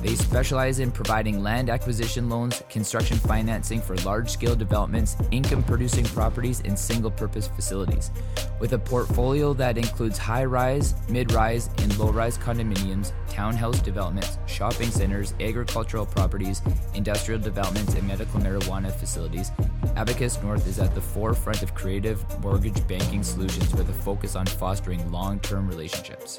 They specialize in providing land acquisition loans, construction financing for large-scale developments, income-producing properties, and single-purpose facilities. With a portfolio that includes high-rise, mid-rise, and low-rise condominiums, townhouse developments, shopping centers, agricultural properties, industrial developments, and medical marijuana facilities, Abacus North is at the forefront of creative mortgage banking solutions with a focus on fostering long-term relationships.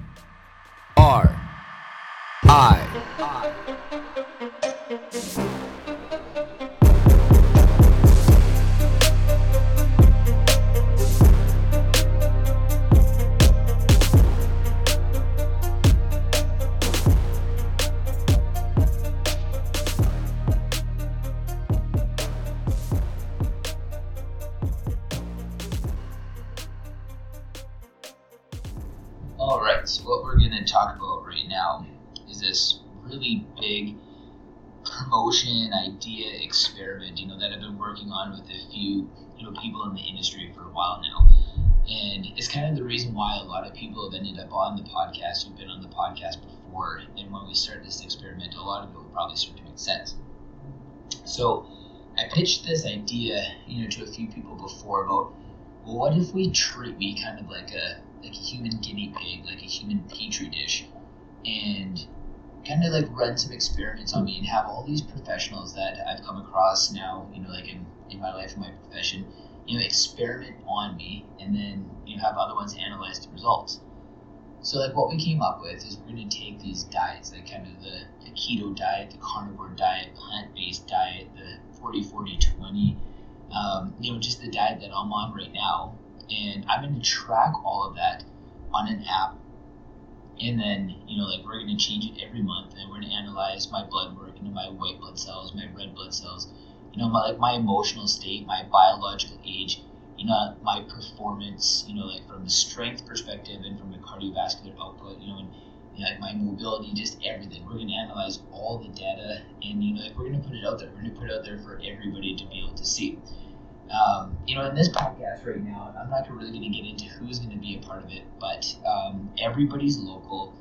are All right, so what we're going to talk about right now is this really big promotion idea experiment, that I've been working on with a few, people in the industry for a while now. And it's kind of the reason why a lot of people have ended up on the podcast who've been on the podcast before. And when we started this experiment, a lot of it would probably start to make sense. So I pitched this idea, to a few people before about, well, what if we treat me kind of like a human guinea pig, like a human petri dish, and kind of like run some experiments on me and have all these professionals that I've come across now, in my life, in my profession, experiment on me and then, have other ones analyze the results. So what we came up with is we're going to take these diets, like kind of the keto diet, the carnivore diet, plant-based diet, the 40-40-20, just the diet that I'm on right now. And I'm going to track all of that on an app. And then, we're going to change it every month, and we're going to analyze my blood work, my white blood cells, my red blood cells. my emotional state, my biological age, my performance, from a strength perspective and from a cardiovascular output, and my mobility, just everything. We're going to analyze all the data, and we're going to put it out there. We're going to put it out there for everybody to be able to see. In this podcast right now, I'm not really going to get into who's going to be a part of it, but everybody's local.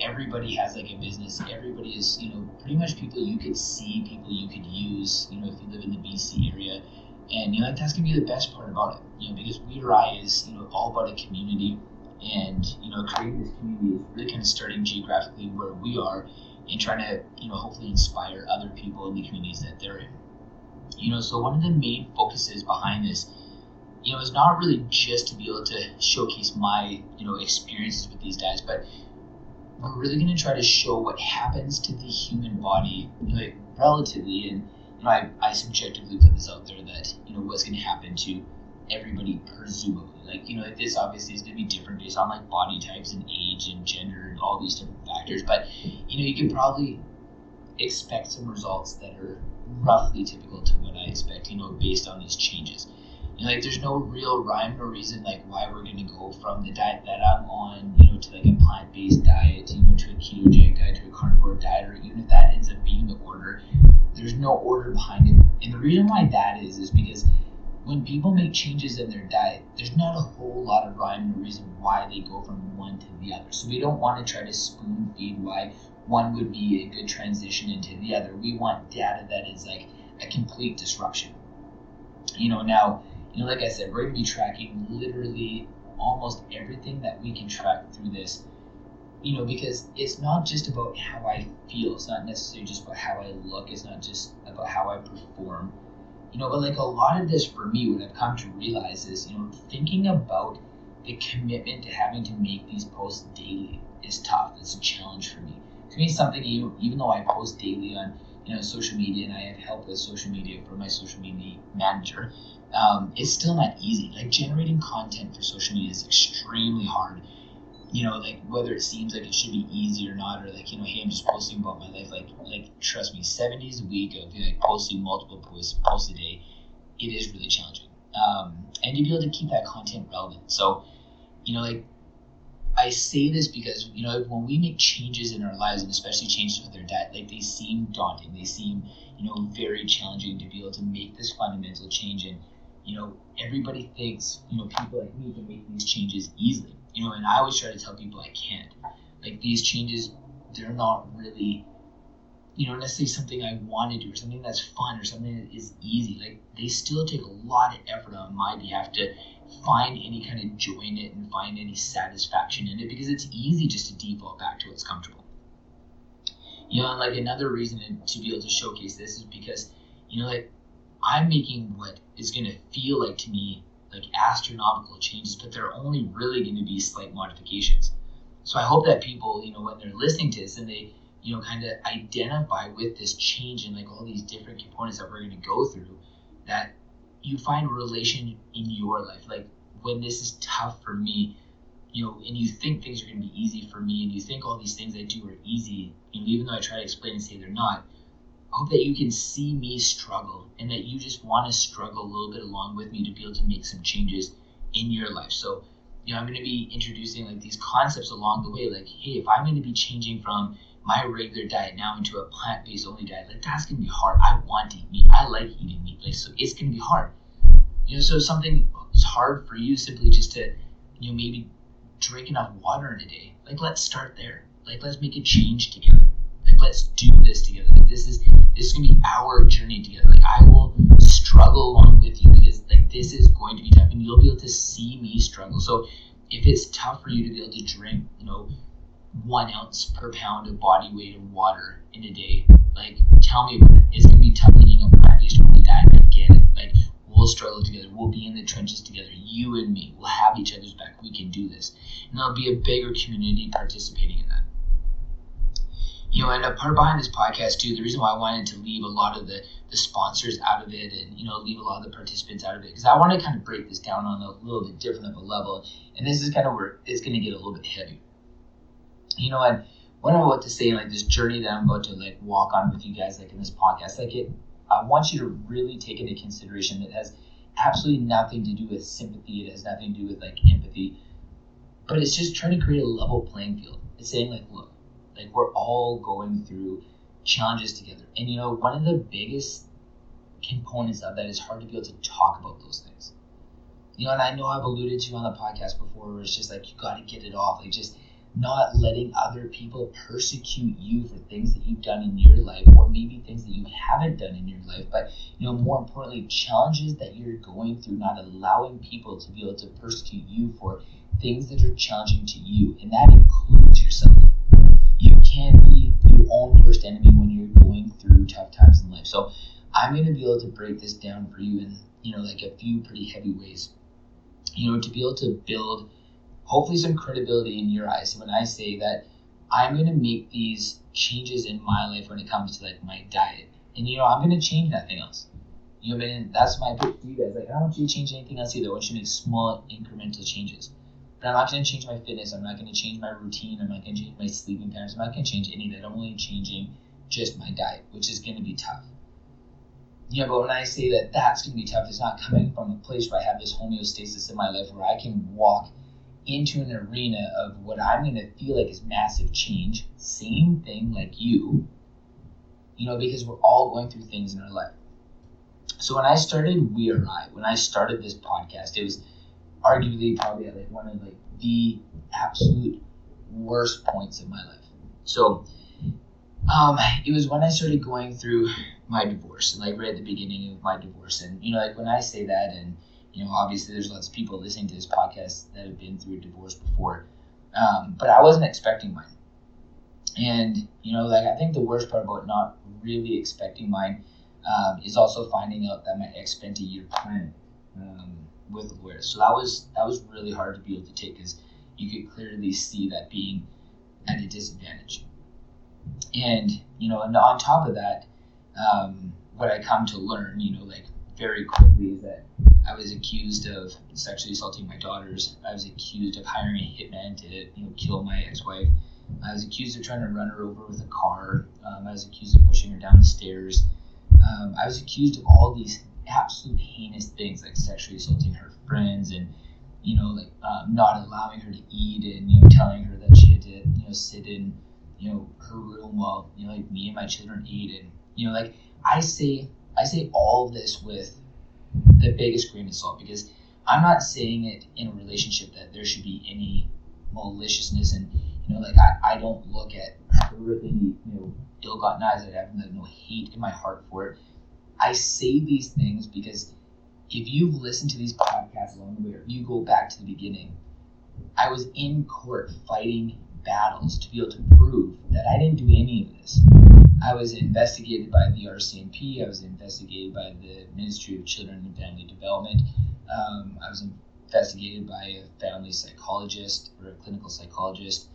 Everybody has like a business. Everybody is, pretty much people you could see, people you could use, if you live in the BC area. And, that's going to be the best part about it, because We Rai is, all about a community. And, creating this community is really kind of starting geographically where we are and trying to, hopefully inspire other people in the communities that they're in. So one of the main focuses behind this, is not really just to be able to showcase my, experiences with these guys, but we're really going to try to show what happens to the human body, relatively, and I subjectively put this out there that what's going to happen to everybody presumably. This obviously is going to be different based on body types and age and gender and all these different factors. But you can probably expect some results that are roughly typical to what I expect. Based on these changes. There's no real rhyme or reason why we're going to go from the diet that I'm on, to a plant-based diet, to a ketogenic diet, to a carnivore diet, or even if that ends up being the order, there's no order behind it. And the reason why that is because when people make changes in their diet, there's not a whole lot of rhyme or reason why they go from one to the other. So we don't want to try to spoon feed why one would be a good transition into the other. We want data that is a complete disruption. Like I said, we're going to be tracking literally almost everything that we can track through this, because it's not just about how I feel. It's not necessarily just about how I look. It's not just about how I perform, but a lot of this for me, what I've come to realize is, thinking about the commitment to having to make these posts daily is tough. It's a challenge for me. To me, it's something, even though I post daily on, social media, and I have help with social media from my social media manager, it's still not easy. Generating content for social media is extremely hard. Whether it seems like it should be easy or not, or hey, I'm just posting about my life. Trust me, 7 days a week of posting multiple posts a day, it is really challenging. And to be able to keep that content relevant. So, I say this because, when we make changes in our lives, and especially changes with their diet, they seem daunting. They seem, very challenging to be able to make this fundamental change. And, everybody thinks, people like me can make these changes easily. And I always try to tell people I can't. These changes, they're not really, necessarily something I want to do or something that's fun or something that is easy. They still take a lot of effort on my behalf to find any kind of joy in it and find any satisfaction in it, because it's easy just to default back to what's comfortable. And another reason to be able to showcase this is because, I'm making what is going to feel to me astronomical changes, but they're only really going to be slight modifications. So I hope that people, when they're listening to this and they, kind of identify with this change and all these different components that we're going to go through, that you find relation in your life. When this is tough for me, and you think things are going to be easy for me, and you think all these things I do are easy, even though I try to explain and say they're not, I hope that you can see me struggle, and that you just want to struggle a little bit along with me to be able to make some changes in your life. So, I'm going to be introducing these concepts along the way, hey, if I'm going to be changing from my regular diet now into a plant-based only diet, that's going to be hard. I want to eat meat. I like eating meat. So it's going to be hard. So something is hard for you simply just to, maybe drink enough water in a day. Let's start there. Let's make a change together. Let's do this together. This is going to be our journey together. I will struggle along with you, because this is going to be tough, and you'll be able to see me struggle. So if it's tough for you to be able to drink, 1 ounce per pound of body weight of water in a day, tell me about it. It's gonna be tough eating a plant-based diet. I get it. We'll struggle together. We'll be in the trenches together. You and me. We'll have each other's back. We can do this, and there'll be a bigger community participating in that. And a part behind this podcast too, the reason why I wanted to leave a lot of the sponsors out of it, and leave a lot of the participants out of it, because I want to kind of break this down on a little bit different of a level, and this is kind of where it's going to get a little bit heavy. And what I'm about to say, this journey that I'm about to walk on with you guys, in this podcast, it I want you to really take into consideration that it has absolutely nothing to do with sympathy. It has nothing to do with like empathy, but it's just trying to create a level playing field. It's saying like, look, like we're all going through challenges together. And you know, one of the biggest components of that is hard to be able to talk about those things. You know, and I know I've alluded to on the podcast before where it's just like, you got to get it off. Like just not letting other people persecute you for things that you've done in your life or maybe things that you haven't done in your life. But, you know, more importantly, challenges that you're going through, not allowing people to be able to persecute you for things that are challenging to you. And that includes yourself. You can be your own worst enemy when you're going through tough times in life. So I'm going to be able to break this down for you in, you know, like a few pretty heavy ways, you know, to be able to build hopefully some credibility in your eyes when I say that I'm going to make these changes in my life when it comes to like my diet. And, you know, I'm going to change nothing else. You know what I mean? That's my tip for you guys. Like, I don't want you to change anything else either. I want you to make small incremental changes. But I'm not going to change my fitness. I'm not going to change my routine. I'm not going to change my sleeping patterns. I'm not going to change any of that. I'm only changing just my diet, which is going to be tough. You know, but when I say that that's going to be tough, it's not coming from a place where I have this homeostasis in my life where I can walk into an arena of what I'm going to feel like is massive change. Same thing like you know, because we're all going through things in our life. So when I started when I started this podcast, it was arguably probably at like one of like the absolute worst points of my life. So it was when I started going through my divorce and like right at the beginning of my divorce. And, you know, like when I say that, and, you know, obviously there's lots of people listening to this podcast that have been through a divorce before, but I wasn't expecting mine. And, you know, like I think the worst part about not really expecting mine is also finding out that my ex spent a year planning with lawyers. So that was really hard to be able to take, because you could clearly see that being at a disadvantage. And, you know, and on top of that, what I come to learn, you know, like very quickly is that I was accused of sexually assaulting my daughters. I was accused of hiring a hitman to, you know, kill my ex-wife. I was accused of trying to run her over with a car. I was accused of pushing her down the stairs. I was accused of all these absolute heinous things, like sexually assaulting her friends and, you know, like not allowing her to eat and, you know, telling her that she had to, you know, sit in, you know, her room while, you know, like me and my children eat. And, you know, like I say all of this with the biggest grain of salt, because I'm not saying it in a relationship that there should be any maliciousness. And, you know, like I don't look at really, you know, ill-gotten eyes. I have no hate in my heart for it. I say these things because if you've listened to these podcasts along the way, or you go back to the beginning, I was in court fighting battles to be able to prove that I didn't do any of this. I was investigated by the RCMP. I was investigated by the Ministry of Children and Family Development. I was investigated by a family psychologist or a clinical psychologist.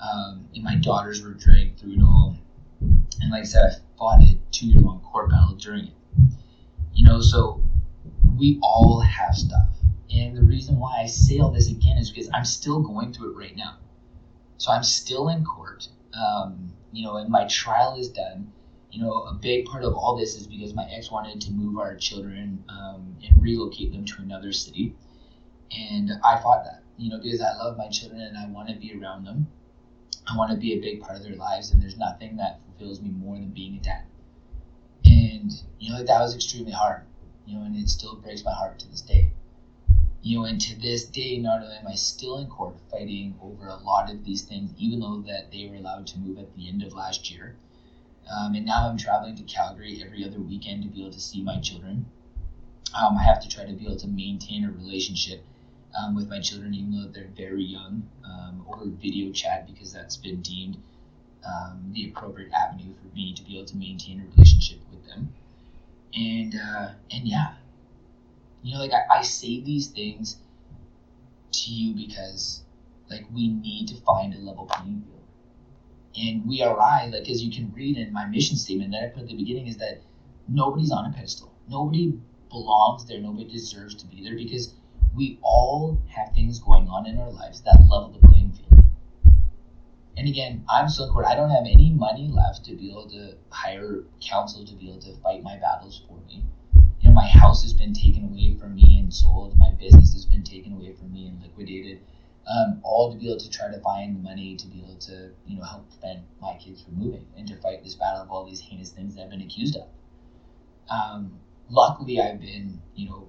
And my daughters were dragged through it all. And like I said, I fought a 2-year-long court battle during it. You know, so we all have stuff. And the reason why I say all this again is because I'm still going through it right now. So I'm still in court. You know, and my trial is done. You know, a big part of all this is because my ex wanted to move our children and relocate them to another city. And I fought that, you know, because I love my children and I want to be around them. I want to be a big part of their lives, and there's nothing that fulfills me more than being a dad. And, you know, like that was extremely hard, you know, and it still breaks my heart to this day. You know, and to this day, not only am I still in court fighting over a lot of these things, even though that they were allowed to move at the end of last year. And now I'm traveling to Calgary every other weekend to be able to see my children. I have to try to be able to maintain a relationship with my children, even though they're very young, over video chat, because that's been deemed the appropriate avenue for me to be able to maintain a relationship with them. And yeah. You know, like I say these things to you because, like, we need to find a level playing field. And we are, like, as you can read in my mission statement that I put at the beginning, is that nobody's on a pedestal. Nobody belongs there. Nobody deserves to be there, because we all have things going on in our lives that level the playing field. And again, I'm so short. I don't have any money left to be able to hire counsel to be able to fight my battles for me. You know, my house has been taken away from me and sold. My business has been taken away from me and liquidated. All to be able to try to find money to be able to, you know, help prevent my kids from moving and to fight this battle of all these heinous things that I've been accused of. Luckily, I've been, you know,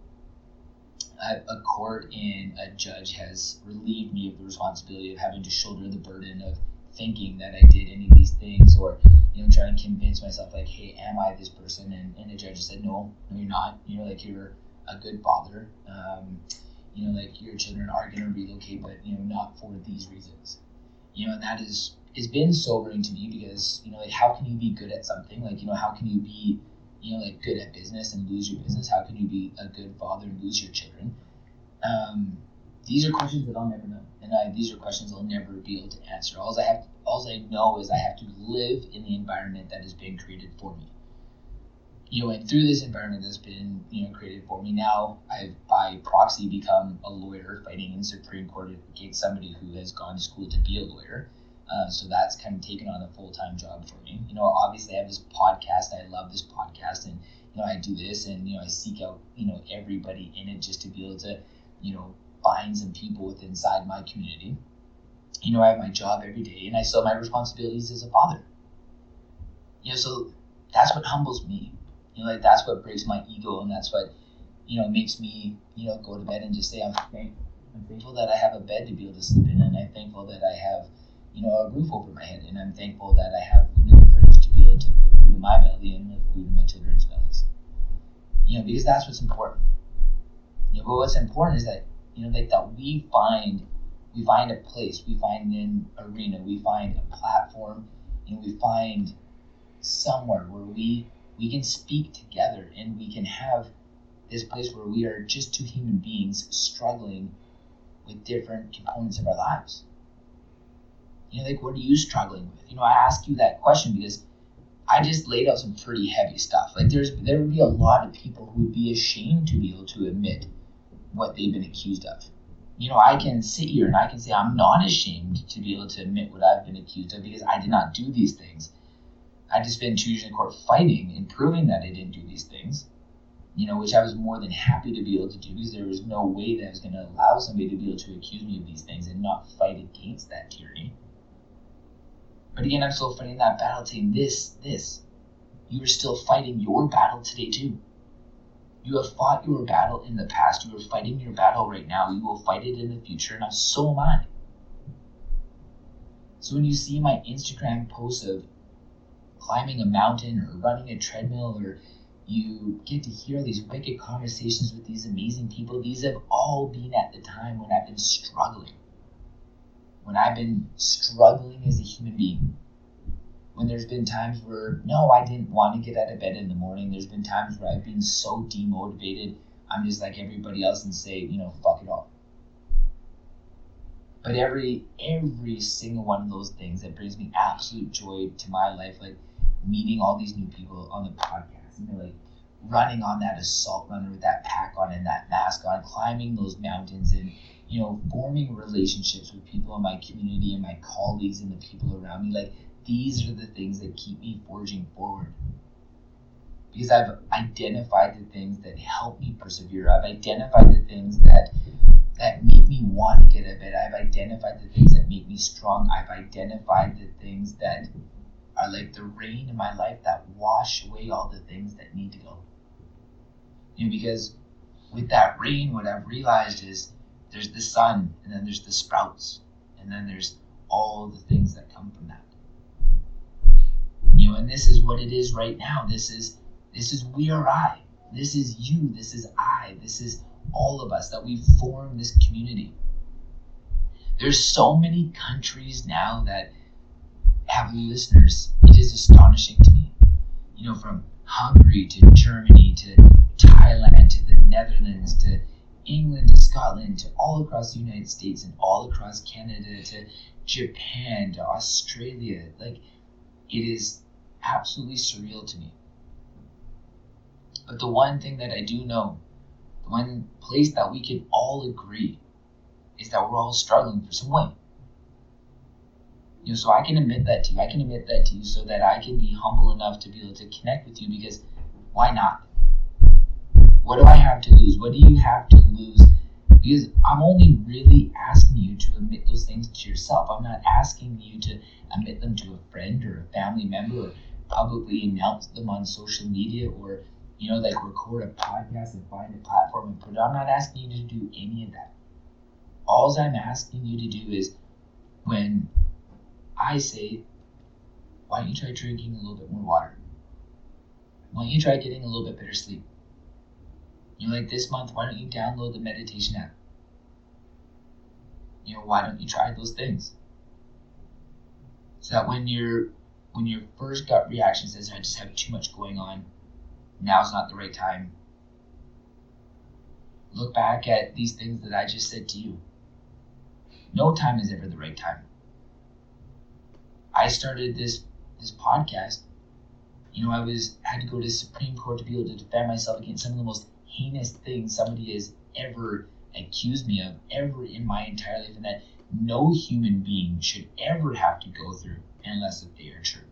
a court and a judge has relieved me of the responsibility of having to shoulder the burden of thinking that I did any of these things or, you know, trying to convince myself like, hey, am I this person? And the judge said, no, you're not. You know, like, you're a good father. You know, like, your children are going to relocate, but, you know, not for these reasons. You know, and that has been sobering to me because, you know, like, how can you be good at something? Like, you know, how can you be, you know, like, good at business and lose your business? How can you be a good father and lose your children? These are questions that I'll never know. And these are questions I'll never be able to answer. All I know is I have to live in the environment that has been created for me. You know, and through this environment that's been, you know, created for me, now I've by proxy become a lawyer fighting in the Supreme Court against somebody who has gone to school to be a lawyer. So that's kind of taken on a full-time job for me. You know, obviously I have this podcast. I love this podcast, and, you know, I do this, and, you know, I seek out, you know, everybody in it just to be able to, you know, find some people within inside my community. You know, I have my job every day, and I still have my responsibilities as a father. You know, so that's what humbles me. You know, like, that's what breaks my ego, and that's what, you know, makes me, you know, go to bed and just say, I'm thankful that I have a bed to be able to sleep in, and I'm thankful that I have, you know, a roof over my head, and I'm thankful that I have the courage to be able to put food in my belly and put food in my children's bellies. You know, because that's what's important. You know, but what's important is that, you know, like, that we find a place, we find an arena, we find a platform, and we find somewhere where we can speak together, and we can have this place where we are just two human beings struggling with different components of our lives. You know, like, what are you struggling with? You know, I ask you that question because I just laid out some pretty heavy stuff. Like, there would be a lot of people who would be ashamed to be able to admit what they've been accused of. You know, I can sit here and I can say I'm not ashamed to be able to admit what I've been accused of because I did not do these things. I just been choosing court fighting and proving that I didn't do these things, you know, which I was more than happy to be able to do because there was no way that I was going to allow somebody to be able to accuse me of these things and not fight against that tyranny. But again, I'm still fighting that battle saying this. You are still fighting your battle today too. You have fought your battle in the past. You are fighting your battle right now. You will fight it in the future, and so am I. So when you see my Instagram posts of climbing a mountain or running a treadmill, or you get to hear these wicked conversations with these amazing people, these have all been at the time when I've been struggling. When I've been struggling as a human being. When there's been times where, no, I didn't want to get out of bed in the morning. There's been times where I've been so demotivated, I'm just like everybody else and say, you know, fuck it all. But every single one of those things that brings me absolute joy to my life, like meeting all these new people on the podcast, you know, like running on that assault runner with that pack on and that mask on, climbing those mountains and, you know, forming relationships with people in my community and my colleagues and the people around me. Like, these are the things that keep me forging forward because I've identified the things that help me persevere. I've identified the things that make me want to get out of bed. I've identified the things that make me strong. I've identified the things that are like the rain in my life that wash away all the things that need to go. You know, because with that rain, what I've realized is there's the sun, and then there's the sprouts, and then there's all the things that come from that. You know, and this is what it is right now. This is we are I. This is you. This is I. This is all of us that we form this community. There's so many countries now that have listeners. It is astonishing to me. You know, from Hungary to Germany to Thailand to the Netherlands to England to Scotland to all across the United States and all across Canada to Japan to Australia. Like, it is absolutely surreal to me. But the one thing that I do know, the one place that we can all agree, is that we're all struggling for some way. You know, so I can admit that to you. I can admit that to you so that I can be humble enough to be able to connect with you, because why not? What do I have to lose? What do you have to lose? Because I'm only really asking you to admit those things to yourself. I'm not asking you to admit them to a friend or a family member or publicly announce them on social media or, you know, like record a podcast and find a platform and put it on. I'm not asking you to do any of that. All I'm asking you to do is, when I say, why don't you try drinking a little bit more water? Why don't you try getting a little bit better sleep? You know, like this month, why don't you download the meditation app? You know, why don't you try those things? So that when your first gut reaction says, I just have too much going on, now's not the right time, look back at these things that I just said to you. No time is ever the right time. I started this podcast. You know, I had to go to the Supreme Court to be able to defend myself against some of the most heinous things somebody has ever accused me of, ever in my entire life, and that no human being should ever have to go through unless if they are true.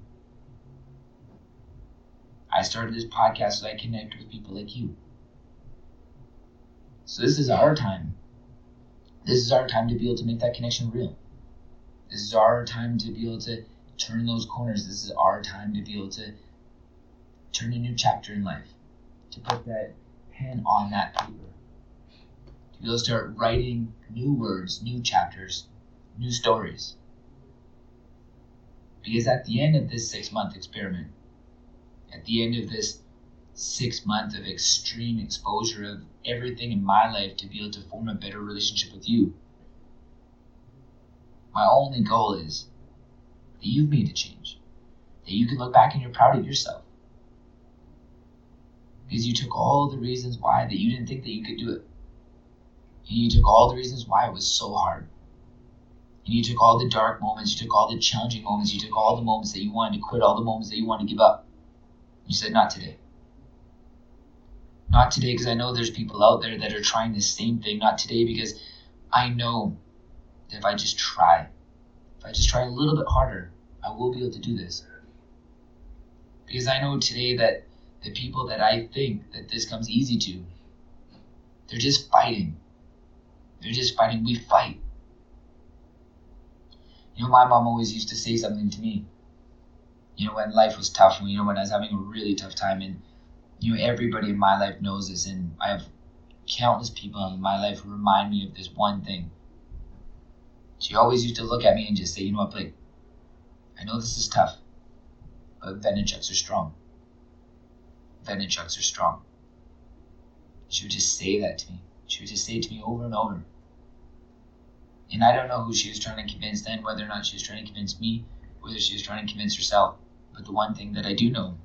I started this podcast so I connect with people like you. So this is our time. This is our time to be able to make that connection real. This is our time to be able to turn those corners. This is our time to be able to turn a new chapter in life, to put that pen on that paper, to be able to start writing new words, new chapters, new stories. Because at the end of this 6-month experiment, at the end of this 6 months of extreme exposure of everything in my life to be able to form a better relationship with you, my only goal is that you've made a change, that you can look back and you're proud of yourself. Because you took all the reasons why that you didn't think that you could do it. And you took all the reasons why it was so hard. And you took all the dark moments, you took all the challenging moments, you took all the moments that you wanted to quit, all the moments that you wanted to give up. You said, not today. Not today, because I know there's people out there that are trying the same thing. Not today, because I know that if I just try a little bit harder, I will be able to do this. Because I know today that the people that I think that this comes easy to, they're just fighting. They're just fighting. We fight. You know, my mom always used to say something to me, you know, when life was tough, you know, when I was having a really tough time, and, you know, everybody in my life knows this, and I have countless people in my life who remind me of this one thing. She always used to look at me and just say, you know what, Blake, I know this is tough, but Vaynerchuk's are strong. Vaynerchuk's are strong. She would just say that to me. She would just say it to me over and over. And I don't know who she was trying to convince then, whether or not she was trying to convince me, whether she was trying to convince herself. But the one thing that I do know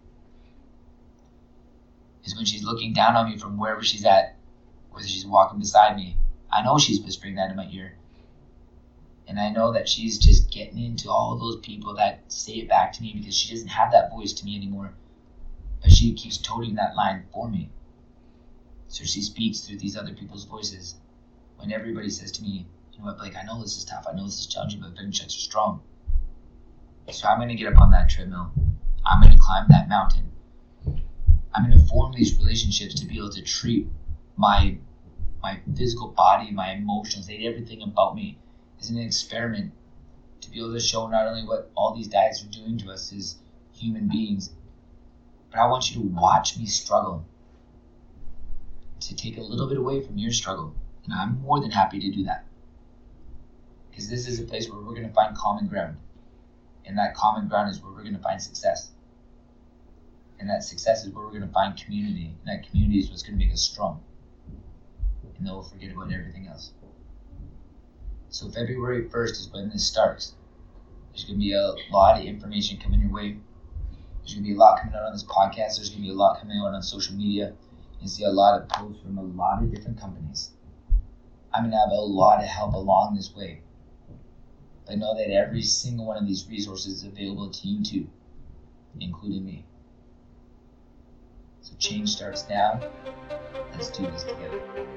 is when she's looking down on me from wherever she's at, whether she's walking beside me, I know she's whispering that in my ear. And I know that she's just getting into all those people that say it back to me, because she doesn't have that voice to me anymore. But she keeps toting that line for me. So she speaks through these other people's voices. When everybody says to me, you know what, Blake, I know this is tough, I know this is challenging, but Vaynerchuk's are strong. So I'm going to get up on that treadmill. I'm going to climb that mountain. I'm going to form these relationships to be able to treat my physical body, my emotions, everything about me as an experiment, to be able to show not only what all these diets are doing to us as human beings, but I want you to watch me struggle, to take a little bit away from your struggle. And I'm more than happy to do that, because this is a place where we're going to find common ground. And that common ground is where we're going to find success. And that success is where we're going to find community. And that community is what's going to make us strong. And then we'll forget about everything else. So February 1st is when this starts. There's going to be a lot of information coming your way. There's going to be a lot coming out on this podcast. There's going to be a lot coming out on social media. You see a lot of posts from a lot of different companies. I'm going to have a lot of help along this way. But know that every single one of these resources is available to you too, including me. So change starts now. Let's do this together.